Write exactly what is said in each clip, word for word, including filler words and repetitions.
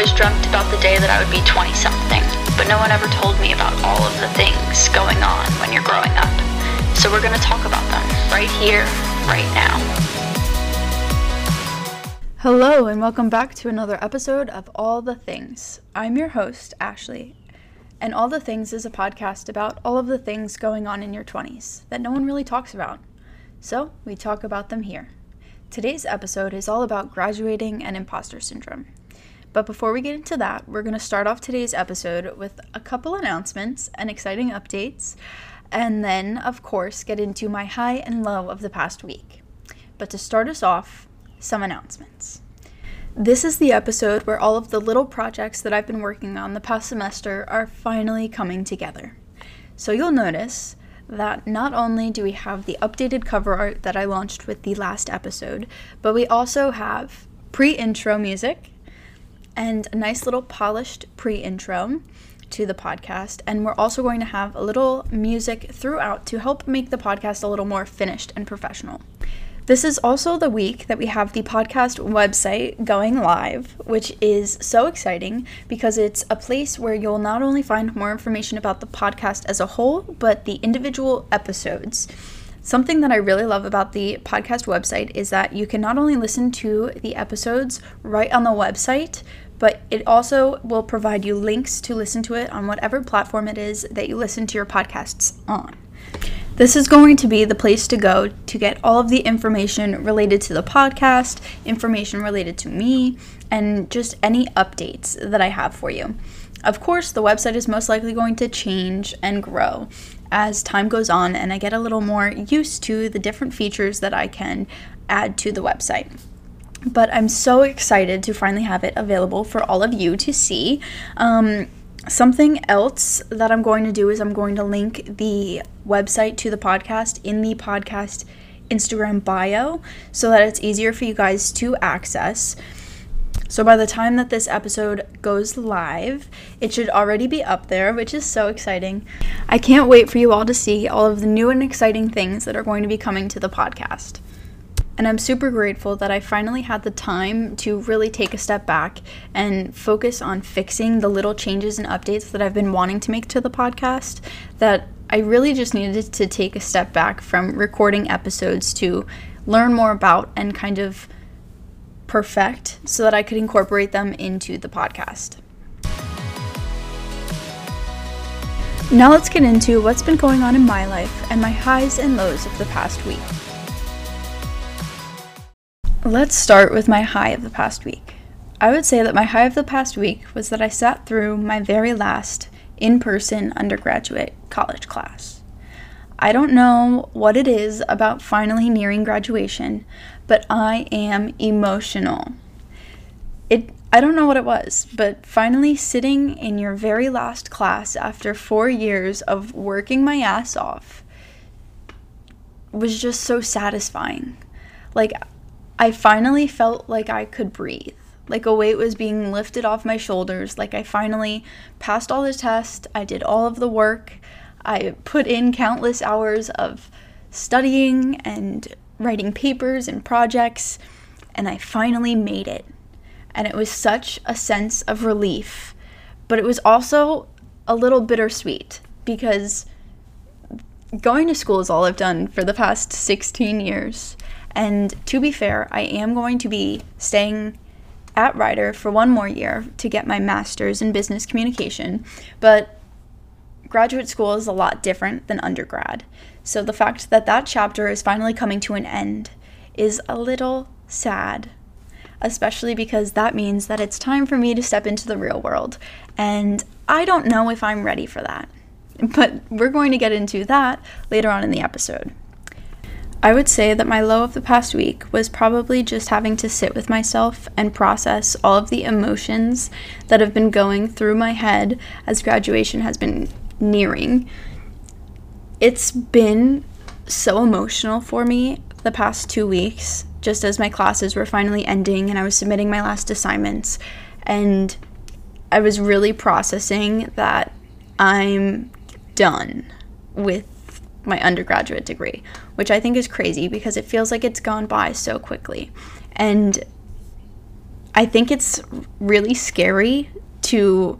always dreamt about the day that I would be twenty-something, but no one ever told me about all of the things going on when you're growing up. So we're going to talk about them right here, right now. Hello, and welcome back to another episode of All the Things. I'm your host, Ashley, and All the Things is a podcast about all of the things going on in your twenties that no one really talks about. So we talk about them here. Today's episode is all about graduating and imposter syndrome. But before we get into that, we're going to start off today's episode with a couple announcements and exciting updates, and then, of course, get into my high and low of the past week. But to start us off, some announcements. This is the episode where all of the little projects that I've been working on the past semester are finally coming together. So you'll notice that not only do we have the updated cover art that I launched with the last episode, but we also have pre-intro music and a nice little polished pre-intro to the podcast. And we're also going to have a little music throughout to help make the podcast a little more finished and professional. This is also the week that we have the podcast website going live, which is so exciting because it's a place where you'll not only find more information about the podcast as a whole, but the individual episodes. Something that I really love about the podcast website is that you can not only listen to the episodes right on the website, but it also will provide you links to listen to it on whatever platform it is that you listen to your podcasts on. This is going to be the place to go to get all of the information related to the podcast, information related to me, and just any updates that I have for you. Of course, the website is most likely going to change and grow as time goes on and I get a little more used to the different features that I can add to the website. But I'm so excited to finally have it available for all of you to see. Um, Something else that I'm going to do is I'm going to link the website to the podcast in the podcast Instagram bio so that it's easier for you guys to access. So by the time that this episode goes live, it should already be up there, which is so exciting. I can't wait for you all to see all of the new and exciting things that are going to be coming to the podcast. And I'm super grateful that I finally had the time to really take a step back and focus on fixing the little changes and updates that I've been wanting to make to the podcast, that I really just needed to take a step back from recording episodes to learn more about and kind of perfect so that I could incorporate them into the podcast. Now let's get into what's been going on in my life and my highs and lows of the past week. Let's start with my high of the past week. I would say that my high of the past week was that I sat through my very last in-person undergraduate college class. I don't know what it is about finally nearing graduation, but I am emotional. It, I don't know what it was, but finally sitting in your very last class after four years of working my ass off was just so satisfying. Like, I finally felt like I could breathe, like a weight was being lifted off my shoulders, like I finally passed all the tests, I did all of the work, I put in countless hours of studying and writing papers and projects, and I finally made it. And it was such a sense of relief, but it was also a little bittersweet because going to school is all I've done for the past sixteen years. And to be fair, I am going to be staying at Rider for one more year to get my master's in business communication, but graduate school is a lot different than undergrad. So the fact that that chapter is finally coming to an end is a little sad, especially because that means that it's time for me to step into the real world. And I don't know if I'm ready for that, but we're going to get into that later on in the episode. I would say that my low of the past week was probably just having to sit with myself and process all of the emotions that have been going through my head as graduation has been nearing. It's been so emotional for me the past two weeks, just as my classes were finally ending and I was submitting my last assignments, and I was really processing that I'm done with my undergraduate degree, which I think is crazy because it feels like it's gone by so quickly. And I think it's really scary to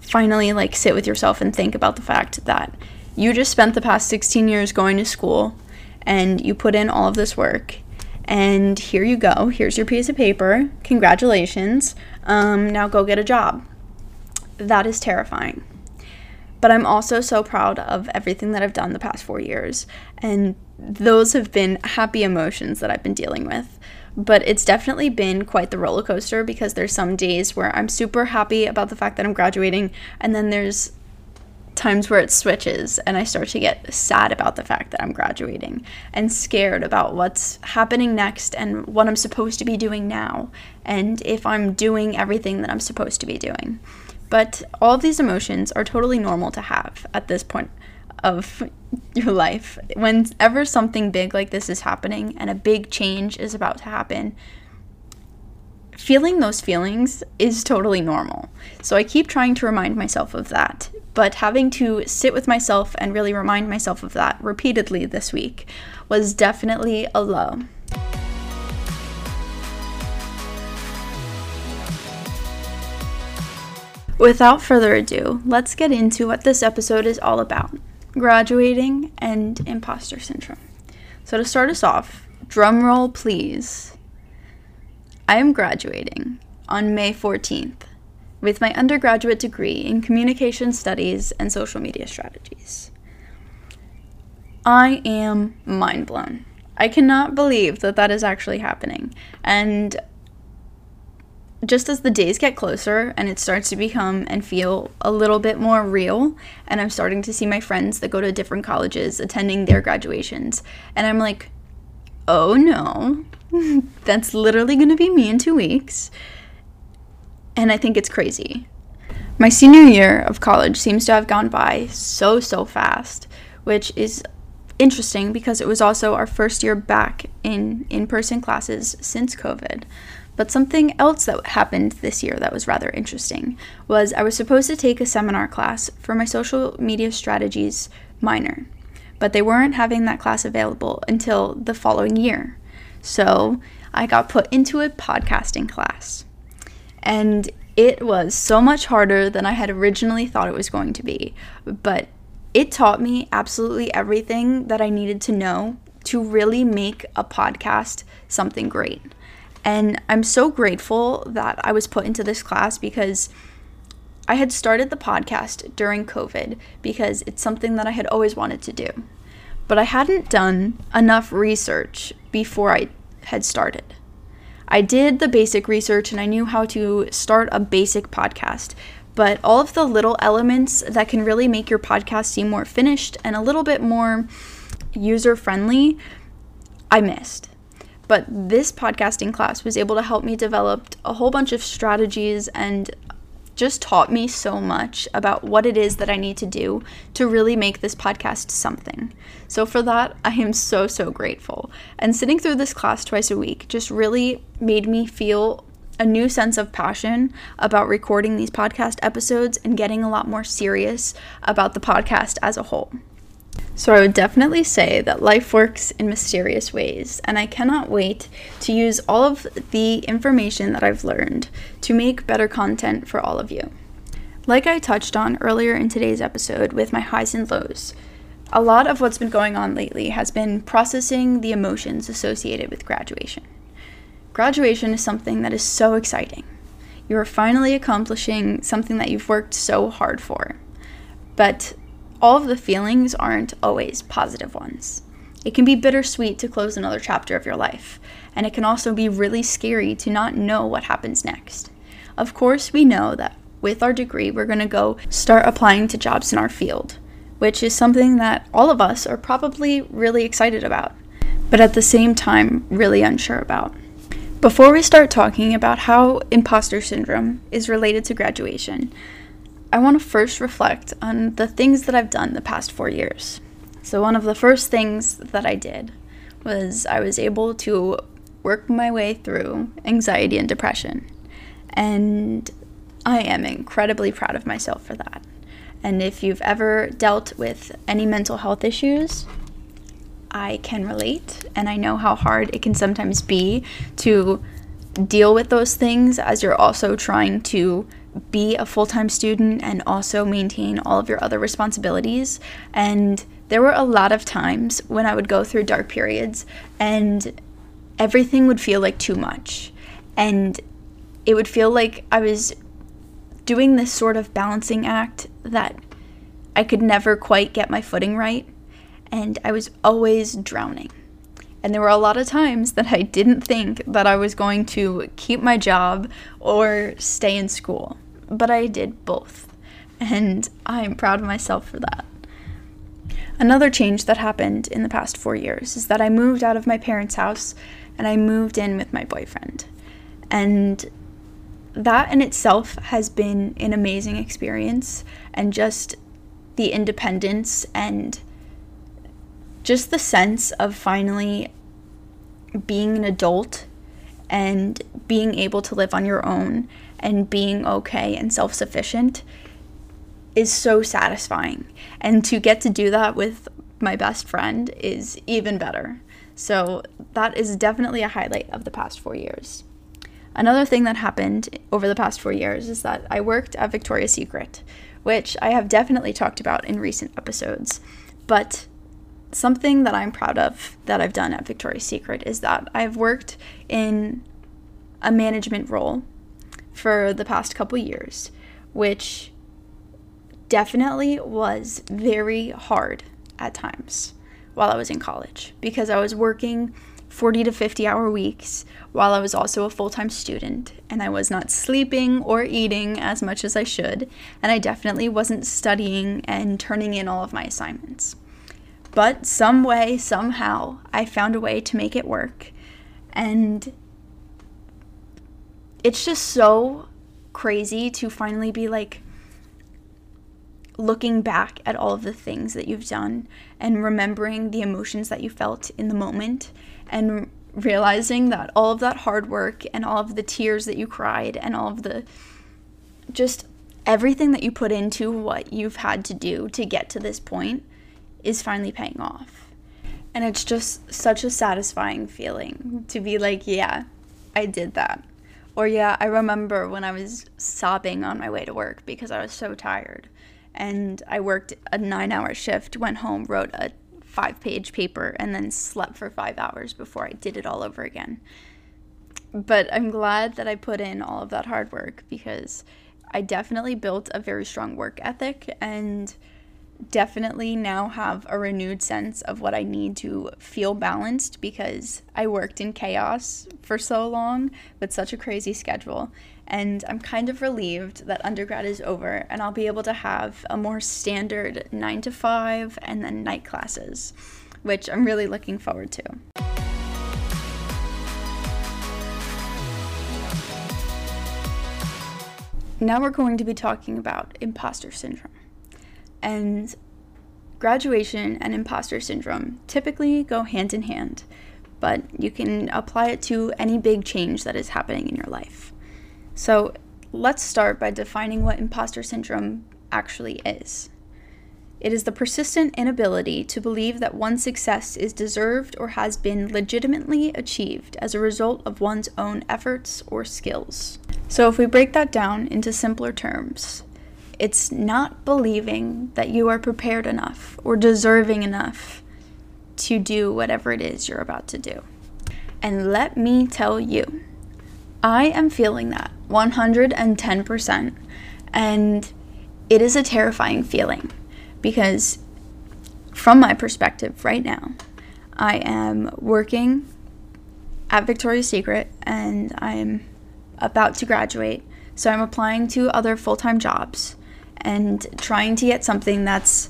finally like sit with yourself and think about the fact that you just spent the past sixteen years going to school and you put in all of this work, and here you go, here's your piece of paper, congratulations, um, now go get a job. That is terrifying. But I'm also so proud of everything that I've done the past four years, and those have been happy emotions that I've been dealing with. But it's definitely been quite the roller coaster, because there's some days where I'm super happy about the fact that I'm graduating, and then there's times where it switches and I start to get sad about the fact that I'm graduating and scared about what's happening next and what I'm supposed to be doing now and if I'm doing everything that I'm supposed to be doing. But all of these emotions are totally normal to have at this point of your life. Whenever something big like this is happening and a big change is about to happen, feeling those feelings is totally normal. So I keep trying to remind myself of that, but having to sit with myself and really remind myself of that repeatedly this week was definitely a low. Without further ado, let's get into what this episode is all about: graduating and imposter syndrome. So to start us off, drumroll please, I am graduating on May fourteenth with my undergraduate degree in communication studies and social media strategies. I am mind blown. I cannot believe that that is actually happening. And just as the days get closer and it starts to become and feel a little bit more real, and I'm starting to see my friends that go to different colleges attending their graduations, and I'm like, oh no, that's literally going to be me in two weeks, and I think it's crazy. My senior year of college seems to have gone by so, so fast, which is interesting because it was also our first year back in in-person classes since COVID. But something else that happened this year that was rather interesting was I was supposed to take a seminar class for my social media strategies minor, but they weren't having that class available until the following year. So I got put into a podcasting class, and it was so much harder than I had originally thought it was going to be, but it taught me absolutely everything that I needed to know to really make a podcast something great. And I'm so grateful that I was put into this class, because I had started the podcast during COVID because it's something that I had always wanted to do. But I hadn't done enough research before I had started. I did the basic research and I knew how to start a basic podcast, but all of the little elements that can really make your podcast seem more finished and a little bit more user-friendly, I missed. But this podcasting class was able to help me develop a whole bunch of strategies and just taught me so much about what it is that I need to do to really make this podcast something. So for that, I am so, so grateful. And sitting through this class twice a week just really made me feel a new sense of passion about recording these podcast episodes and getting a lot more serious about the podcast as a whole. So I would definitely say that life works in mysterious ways, and I cannot wait to use all of the information that I've learned to make better content for all of you. Like I touched on earlier in today's episode with my highs and lows, a lot of what's been going on lately has been processing the emotions associated with graduation. Graduation is something that is so exciting. You are finally accomplishing something that you've worked so hard for. But all of the feelings aren't always positive ones. It can be bittersweet to close another chapter of your life, and it can also be really scary to not know what happens next. Of course, we know that with our degree, we're going to go start applying to jobs in our field, which is something that all of us are probably really excited about, but at the same time, really unsure about. Before we start talking about how imposter syndrome is related to graduation, I want to first reflect on the things that I've done the past four years. So one of the first things that I did was I was able to work my way through anxiety and depression. And I am incredibly proud of myself for that. And if you've ever dealt with any mental health issues, I can relate. And I know how hard it can sometimes be to deal with those things as you're also trying to be a full-time student and also maintain all of your other responsibilities. And there were a lot of times when I would go through dark periods and everything would feel like too much. And it would feel like I was doing this sort of balancing act that I could never quite get my footing right. And I was always drowning. And there were a lot of times that I didn't think that I was going to keep my job or stay in school. But I did both. And I am proud of myself for that. Another change that happened in the past four years is that I moved out of my parents' house and I moved in with my boyfriend. And that in itself has been an amazing experience, and just the independence and just the sense of finally being an adult and being able to live on your own and being okay and self-sufficient is so satisfying. And to get to do that with my best friend is even better. So that is definitely a highlight of the past four years. Another thing that happened over the past four years is that I worked at Victoria's Secret, which I have definitely talked about in recent episodes, but something that I'm proud of that I've done at Victoria's Secret is that I've worked in a management role for the past couple years, which definitely was very hard at times while I was in college, because I was working forty to fifty hour weeks while I was also a full-time student, and I was not sleeping or eating as much as I should, and I definitely wasn't studying and turning in all of my assignments. But some way, somehow, I found a way to make it work. And it's just so crazy to finally be like looking back at all of the things that you've done and remembering the emotions that you felt in the moment and realizing that all of that hard work and all of the tears that you cried and all of the just everything that you put into what you've had to do to get to this point is finally paying off. And it's just such a satisfying feeling to be like, yeah, I did that. Or yeah, I remember when I was sobbing on my way to work because I was so tired, and I worked a nine hour shift, went home, wrote a five page paper, and then slept for five hours before I did it all over again. But I'm glad that I put in all of that hard work, because I definitely built a very strong work ethic and definitely now have a renewed sense of what I need to feel balanced, because I worked in chaos for so long with such a crazy schedule, and I'm kind of relieved that undergrad is over and I'll be able to have a more standard nine to five and then night classes, which I'm really looking forward to. Now we're going to be talking about imposter syndrome. And graduation and imposter syndrome typically go hand in hand, but you can apply it to any big change that is happening in your life. So let's start by defining what imposter syndrome actually is. It is the persistent inability to believe that one's success is deserved or has been legitimately achieved as a result of one's own efforts or skills. So if we break that down into simpler terms, it's not believing that you are prepared enough or deserving enough to do whatever it is you're about to do. And let me tell you, I am feeling that one hundred ten percent. And it is a terrifying feeling, because from my perspective right now, I am working at Victoria's Secret and I'm about to graduate. So I'm applying to other full-time jobs and trying to get something that's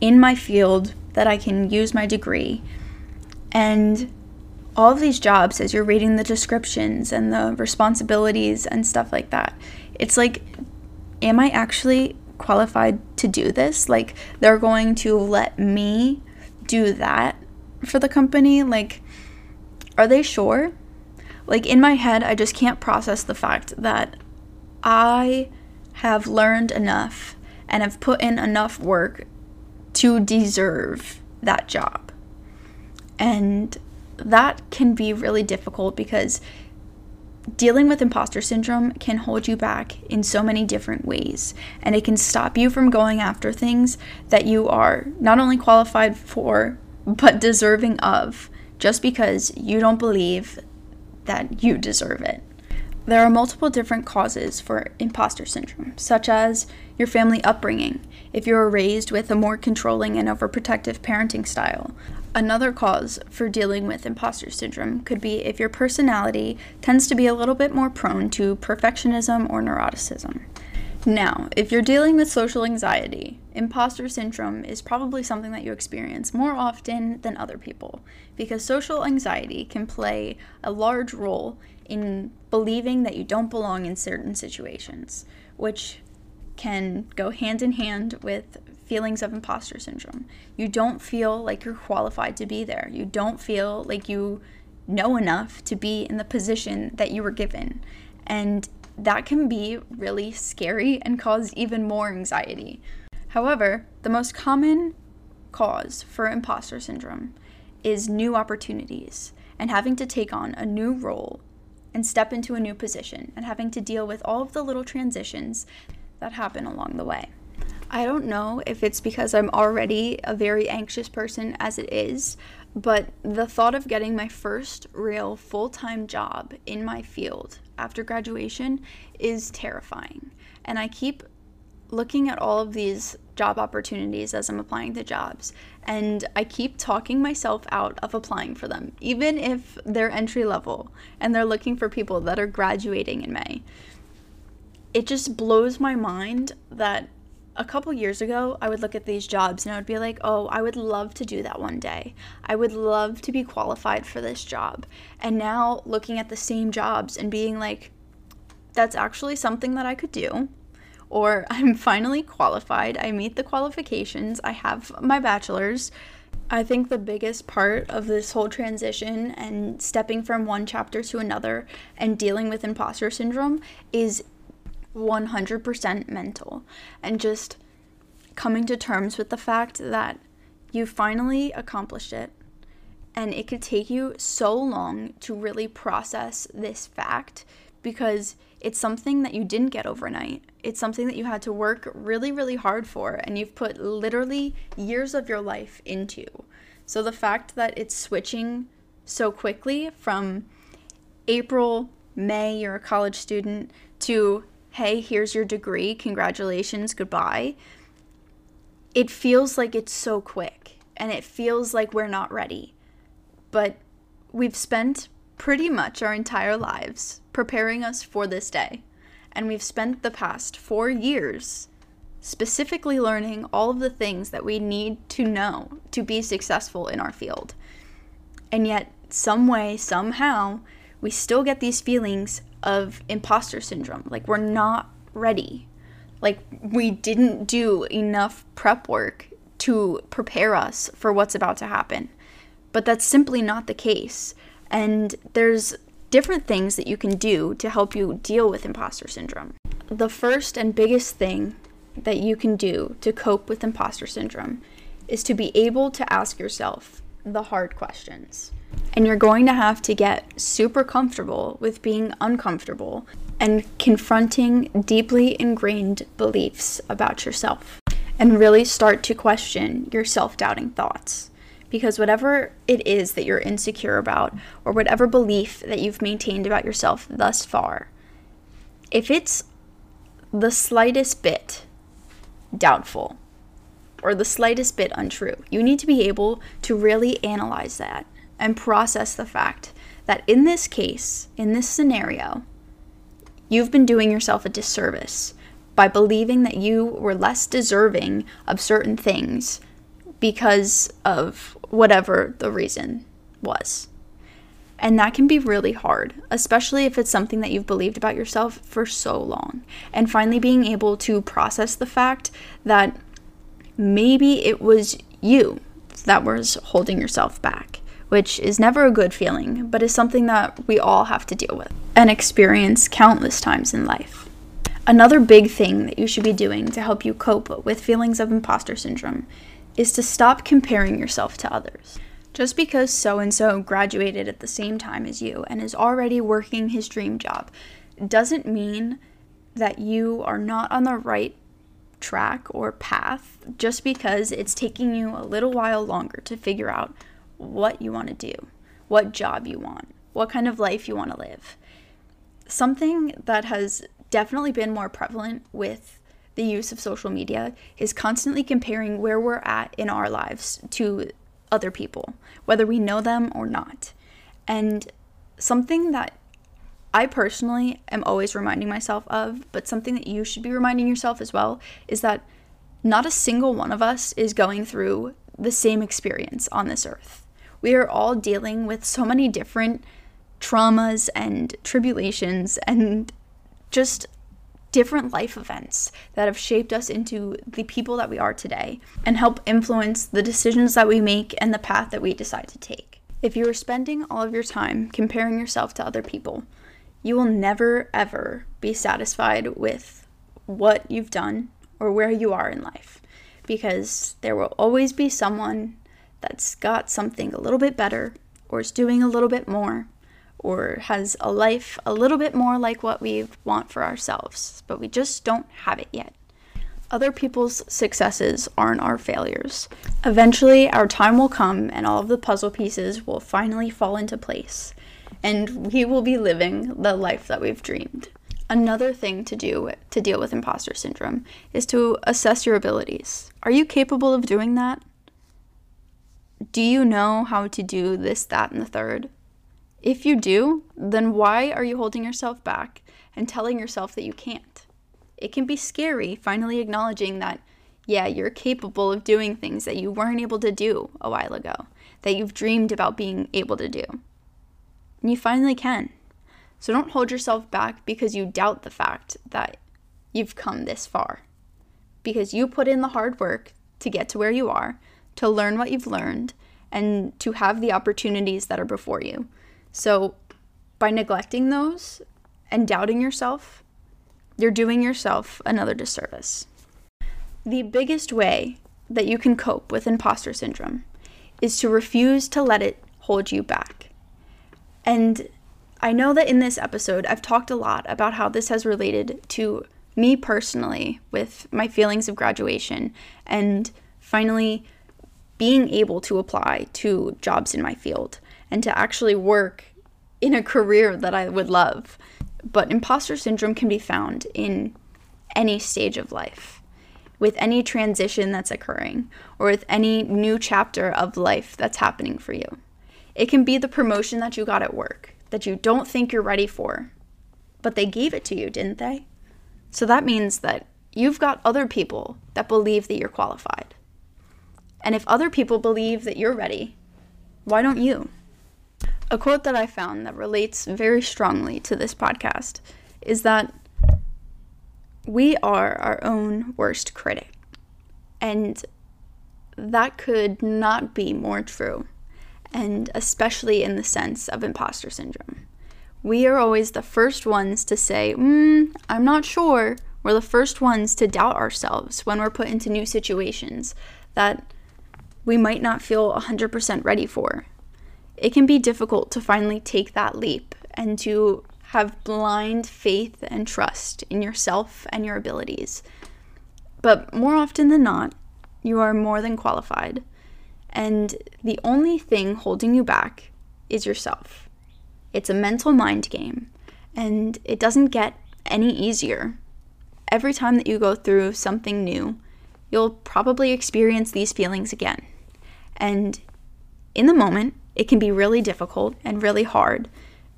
in my field that I can use my degree. And all of these jobs, as you're reading the descriptions and the responsibilities and stuff like that, it's like, am I actually qualified to do this? Like, they're going to let me do that for the company? Like, are they sure? Like, in my head, I just can't process the fact that I have learned enough and have put in enough work to deserve that job. And that can be really difficult, because Dealing with imposter syndrome can hold you back in so many different ways, and it can stop you from going after things that you are not only qualified for, but deserving of, just because you don't believe that you deserve it. There are multiple different causes for imposter syndrome, such as your family upbringing, if you were raised with a more controlling and overprotective parenting style. Another cause for dealing with imposter syndrome could be if your personality tends to be a little bit more prone to perfectionism or neuroticism. Now, if you're dealing with social anxiety, imposter syndrome is probably something that you experience more often than other people, because social anxiety can play a large role in believing that you don't belong in certain situations, which can go hand in hand with feelings of imposter syndrome. You don't feel like you're qualified to be there. You don't feel like you know enough to be in the position that you were given. And that can be really scary and cause even more anxiety. However, the most common cause for imposter syndrome is new opportunities and having to take on a new role and step into a new position and having to deal with all of the little transitions that happen along the way. I don't know if it's because I'm already a very anxious person as it is, but the thought of getting my first real full-time job in my field after graduation is terrifying. And I keep looking at all of these job opportunities as I'm applying to jobs, and I keep talking myself out of applying for them, even if they're entry level and they're looking for people that are graduating in May. It just blows my mind that a couple years ago, I would look at these jobs and I would be like, oh, I would love to do that one day. I would love to be qualified for this job. And now looking at the same jobs and being like, that's actually something that I could do. Or I'm finally qualified. I meet the qualifications. I have my bachelor's. I think the biggest part of this whole transition and stepping from one chapter to another and dealing with imposter syndrome is one hundred percent mental, and just coming to terms with the fact that you finally accomplished it, and it could take you so long to really process this fact because it's something that you didn't get overnight. It's something that you had to work really, really hard for, and you've put literally years of your life into. So the fact that it's switching so quickly from April, May, you're a college student, to hey, here's your degree, congratulations, goodbye. It feels like it's so quick, and it feels like we're not ready. But we've spent pretty much our entire lives preparing us for this day. And we've spent the past four years specifically learning all of the things that we need to know to be successful in our field. And yet, some way, somehow, we still get these feelings of imposter syndrome, like we're not ready, like we didn't do enough prep work to prepare us for what's about to happen. But that's simply not the case, and there's different things that you can do to help you deal with imposter syndrome. The first and biggest thing that you can do to cope with imposter syndrome is to be able to ask yourself the hard questions. And you're going to have to get super comfortable with being uncomfortable and confronting deeply ingrained beliefs about yourself, and really start to question your self-doubting thoughts. Because whatever it is that you're insecure about, or whatever belief that you've maintained about yourself thus far, if it's the slightest bit doubtful or the slightest bit untrue, you need to be able to really analyze that and process the fact that in this case, in this scenario, you've been doing yourself a disservice by believing that you were less deserving of certain things because of whatever the reason was. And that can be really hard, especially if it's something that you've believed about yourself for so long. And finally being able to process the fact that maybe it was you that was holding yourself back, which is never a good feeling, but is something that we all have to deal with and experience countless times in life. Another big thing that you should be doing to help you cope with feelings of imposter syndrome is to stop comparing yourself to others. Just because so-and-so graduated at the same time as you and is already working his dream job doesn't mean that you are not on the right track or path just because it's taking you a little while longer to figure out what you want to do, what job you want, what kind of life you want to live. Something that has definitely been more prevalent with the use of social media is constantly comparing where we're at in our lives to other people, whether we know them or not. And something that I personally am always reminding myself of, but something that you should be reminding yourself as well, is that not a single one of us is going through the same experience on this earth. We are all dealing with so many different traumas and tribulations and just different life events that have shaped us into the people that we are today and help influence the decisions that we make and the path that we decide to take. If you are spending all of your time comparing yourself to other people, you will never, ever be satisfied with what you've done or where you are in life, because there will always be someone that's got something a little bit better or is doing a little bit more or has a life a little bit more like what we want for ourselves, but we just don't have it yet. Other people's successes aren't our failures. Eventually, our time will come and all of the puzzle pieces will finally fall into place, and we will be living the life that we've dreamed. Another thing to do to deal with imposter syndrome is to assess your abilities. Are you capable of doing that? Do you know how to do this, that, and the third? If you do, then why are you holding yourself back and telling yourself that you can't? It can be scary finally acknowledging that, yeah, you're capable of doing things that you weren't able to do a while ago, that you've dreamed about being able to do. And you finally can. So don't hold yourself back because you doubt the fact that you've come this far, because you put in the hard work to get to where you are, to learn what you've learned, and to have the opportunities that are before you. So by neglecting those and doubting yourself, you're doing yourself another disservice. The biggest way that you can cope with imposter syndrome is to refuse to let it hold you back. And I know that in this episode, I've talked a lot about how this has related to me personally with my feelings of graduation and finally being able to apply to jobs in my field and to actually work in a career that I would love. But imposter syndrome can be found in any stage of life, with any transition that's occurring, or with any new chapter of life that's happening for you. It can be the promotion that you got at work that you don't think you're ready for, but they gave it to you, didn't they? So that means that you've got other people that believe that you're qualified. And if other people believe that you're ready, why don't you? A quote that I found that relates very strongly to this podcast is that we are our own worst critic. And that could not be more true, and especially in the sense of imposter syndrome. We are always the first ones to say, mm, I'm not sure. We're the first ones to doubt ourselves when we're put into new situations that we might not feel one hundred percent ready for. It can be difficult to finally take that leap and to have blind faith and trust in yourself and your abilities. But more often than not, you are more than qualified, and the only thing holding you back is yourself. It's a mental mind game, and it doesn't get any easier. Every time that you go through something new, you'll probably experience these feelings again. And in the moment, it can be really difficult and really hard,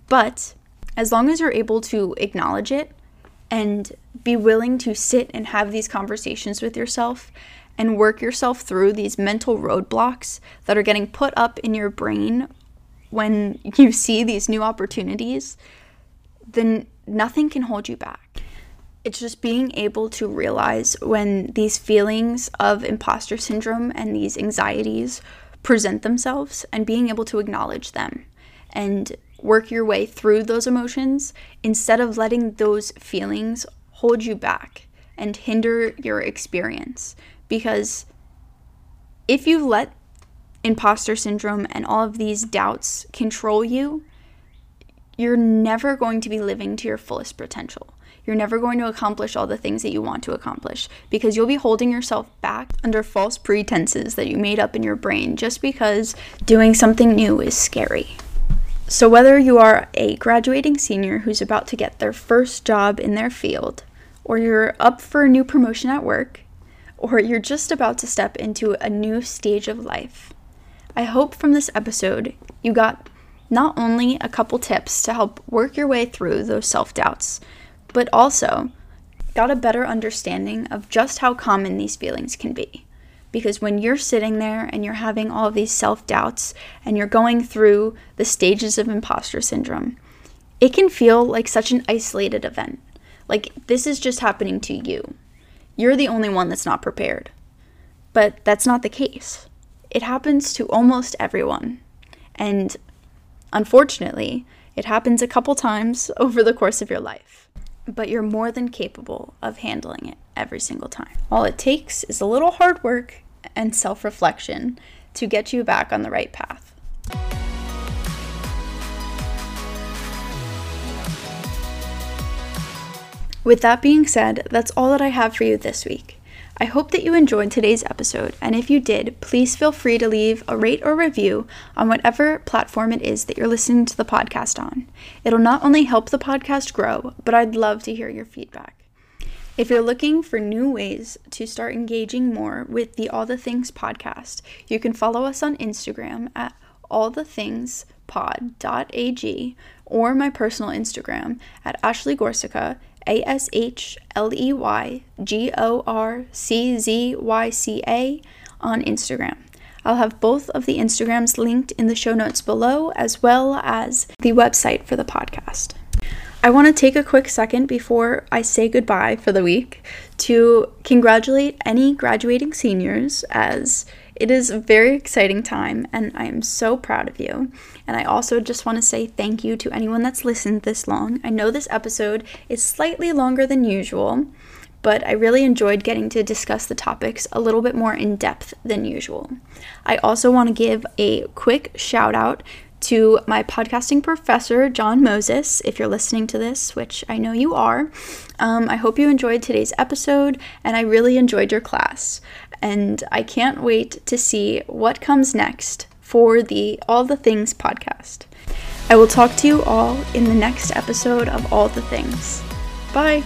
but as long as you're able to acknowledge it and be willing to sit and have these conversations with yourself and work yourself through these mental roadblocks that are getting put up in your brain when you see these new opportunities, then nothing can hold you back. It's just being able to realize when these feelings of imposter syndrome and these anxieties present themselves and being able to acknowledge them and work your way through those emotions instead of letting those feelings hold you back and hinder your experience. Because if you let imposter syndrome and all of these doubts control you, you're never going to be living to your fullest potential. You're never going to accomplish all the things that you want to accomplish because you'll be holding yourself back under false pretenses that you made up in your brain just because doing something new is scary. So whether you are a graduating senior who's about to get their first job in their field, or you're up for a new promotion at work, or you're just about to step into a new stage of life, I hope from this episode you got not only a couple tips to help work your way through those self-doubts, but also got a better understanding of just how common these feelings can be. Because when you're sitting there and you're having all of these self-doubts and you're going through the stages of imposter syndrome, it can feel like such an isolated event. Like this is just happening to you. You're the only one that's not prepared. But that's not the case. It happens to almost everyone. And unfortunately, it happens a couple times over the course of your life. But you're more than capable of handling it every single time. All it takes is a little hard work and self-reflection to get you back on the right path. With that being said, that's all that I have for you this week. I hope that you enjoyed today's episode, and if you did, please feel free to leave a rate or review on whatever platform it is that you're listening to the podcast on. It'll not only help the podcast grow, but I'd love to hear your feedback. If you're looking for new ways to start engaging more with the All the Things podcast, you can follow us on Instagram at all the things pod dot a g or my personal Instagram at Ashley Gorczyca, A S H L E Y G O R C Z Y C A on Instagram. I'll have both of the Instagrams linked in the show notes below, as well as the website for the podcast. I want to take a quick second before I say goodbye for the week to congratulate any graduating seniors, as it is a very exciting time and I am so proud of you. And I also just want to say thank you to anyone that's listened this long. I know this episode is slightly longer than usual, but I really enjoyed getting to discuss the topics a little bit more in depth than usual. I also want to give a quick shout out to my podcasting professor, John Moses, if you're listening to this, which I know you are. Um, I hope you enjoyed today's episode, and I really enjoyed your class. And I can't wait to see what comes next for the All the Things podcast. I will talk to you all in the next episode of All the Things. Bye!